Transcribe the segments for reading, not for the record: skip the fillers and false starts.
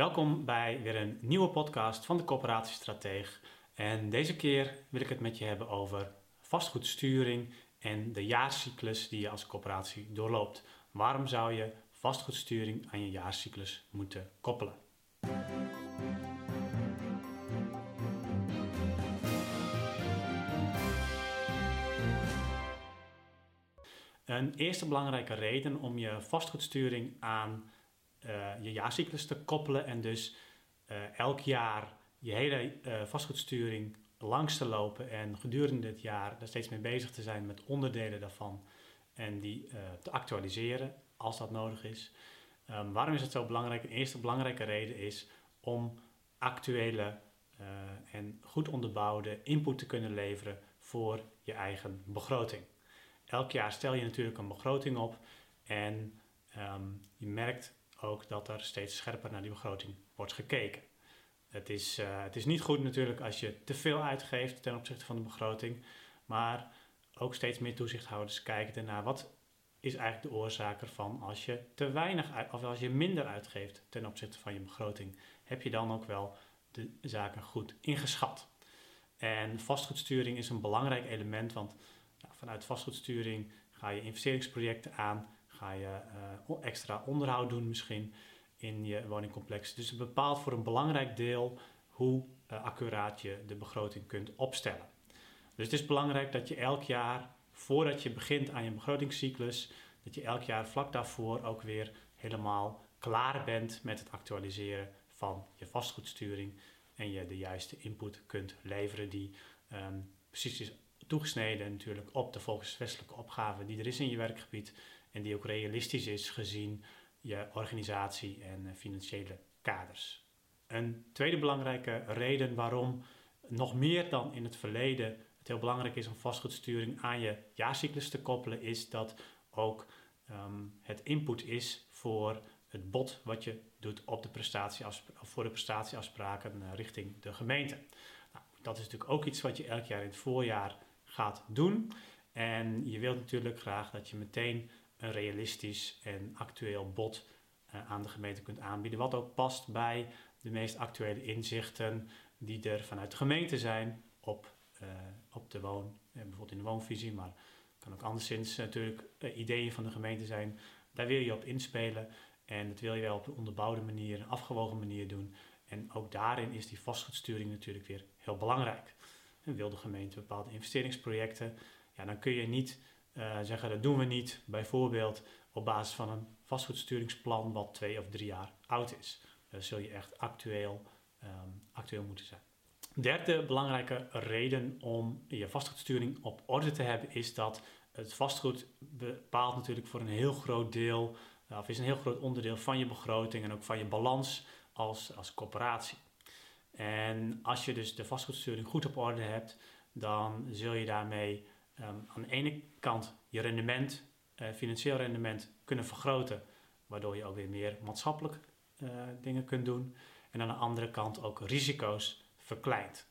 Welkom bij weer een nieuwe podcast van de Coöperatie Strateeg. En deze keer wil ik het met je hebben over vastgoedsturing en de jaarcyclus die je als coöperatie doorloopt. Waarom zou je vastgoedsturing aan je jaarcyclus moeten koppelen? Een eerste belangrijke reden om je vastgoedsturing aan je jaarcyclus te koppelen en dus elk jaar je hele vastgoedsturing langs te lopen en gedurende het jaar er steeds mee bezig te zijn met onderdelen daarvan en die te actualiseren als dat nodig is. Waarom is het zo belangrijk? De eerste belangrijke reden is om actuele en goed onderbouwde input te kunnen leveren voor je eigen begroting. Elk jaar stel je natuurlijk een begroting op en je merkt ook dat er steeds scherper naar die begroting wordt gekeken. Het is niet goed natuurlijk als je te veel uitgeeft ten opzichte van de begroting, maar ook steeds meer toezichthouders kijken ernaar wat is eigenlijk de oorzaak ervan als je te weinig of als je minder uitgeeft ten opzichte van je begroting. Heb je dan ook wel de zaken goed ingeschat? En vastgoedsturing is een belangrijk element, want vanuit vastgoedsturing ga je investeringsprojecten aan, ga je extra onderhoud doen misschien in je woningcomplex. Dus het bepaalt voor een belangrijk deel hoe accuraat je de begroting kunt opstellen. Dus het is belangrijk dat je elk jaar, voordat je begint aan je begrotingscyclus, dat je elk jaar vlak daarvoor ook weer helemaal klaar bent met het actualiseren van je vastgoedsturing en je de juiste input kunt leveren die precies is toegesneden natuurlijk op de volkswestelijke opgave die er is in je werkgebied en die ook realistisch is gezien je organisatie en financiële kaders. Een tweede belangrijke reden waarom nog meer dan in het verleden het heel belangrijk is om vastgoedsturing aan je jaarcyclus te koppelen is dat ook het input is voor het bod wat je doet op de prestatieafspraken richting de gemeente. Nou, dat is natuurlijk ook iets wat je elk jaar in het voorjaar gaat doen. En je wilt natuurlijk graag dat je meteen een realistisch en actueel bod aan de gemeente kunt aanbieden. Wat ook past bij de meest actuele inzichten die er vanuit de gemeente zijn op de bijvoorbeeld in de woonvisie. Maar het kan ook anderszins natuurlijk ideeën van de gemeente zijn. Daar wil je op inspelen en dat wil je wel op een onderbouwde manier, een afgewogen manier doen. En ook daarin is die vastgoedsturing natuurlijk weer heel belangrijk. En wil de gemeente bepaalde investeringsprojecten, dan kun je niet zeggen dat doen we niet, bijvoorbeeld op basis van een vastgoedsturingsplan wat 2 of 3 jaar oud is. Dan zul je echt actueel moeten zijn. Derde belangrijke reden om je vastgoedsturing op orde te hebben is dat het vastgoed bepaalt natuurlijk voor een heel groot deel, of is een heel groot onderdeel van je begroting en ook van je balans als corporatie. En als je dus de vastgoedsturing goed op orde hebt, dan zul je daarmee aan de ene kant je rendement, financieel rendement, kunnen vergroten, waardoor je ook weer meer maatschappelijk dingen kunt doen. En aan de andere kant ook risico's verkleint.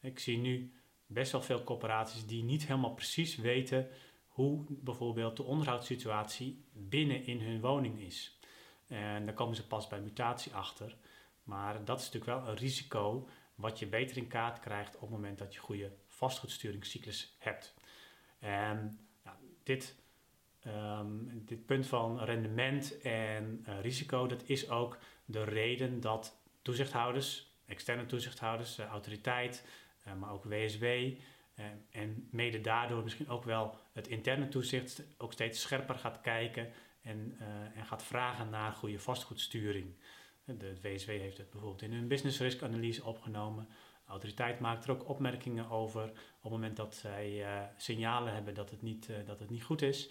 Ik zie nu best wel veel corporaties die niet helemaal precies weten hoe bijvoorbeeld de onderhoudssituatie binnen in hun woning is. En daar komen ze pas bij mutatie achter. Maar dat is natuurlijk wel een risico wat je beter in kaart krijgt op het moment dat je goede vastgoedsturingscyclus hebt. En dit punt van rendement en risico, dat is ook de reden dat toezichthouders, externe toezichthouders, autoriteit, maar ook WSW en mede daardoor misschien ook wel het interne toezicht ook steeds scherper gaat kijken en gaat vragen naar goede vastgoedsturing. De WSW heeft het bijvoorbeeld in hun business risk analyse opgenomen. De autoriteit maakt er ook opmerkingen over op het moment dat zij signalen hebben dat het niet goed is.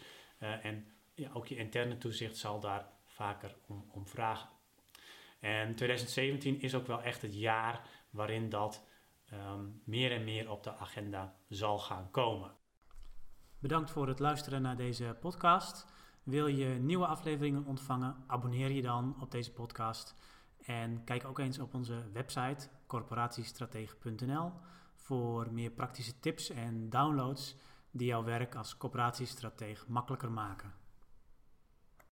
Ook je interne toezicht zal daar vaker om vragen. En 2017 is ook wel echt het jaar waarin dat meer en meer op de agenda zal gaan komen. Bedankt voor het luisteren naar deze podcast. Wil je nieuwe afleveringen ontvangen? Abonneer je dan op deze podcast. En kijk ook eens op onze website corporatiestrateeg.nl voor meer praktische tips en downloads die jouw werk als corporatiestrateeg makkelijker maken.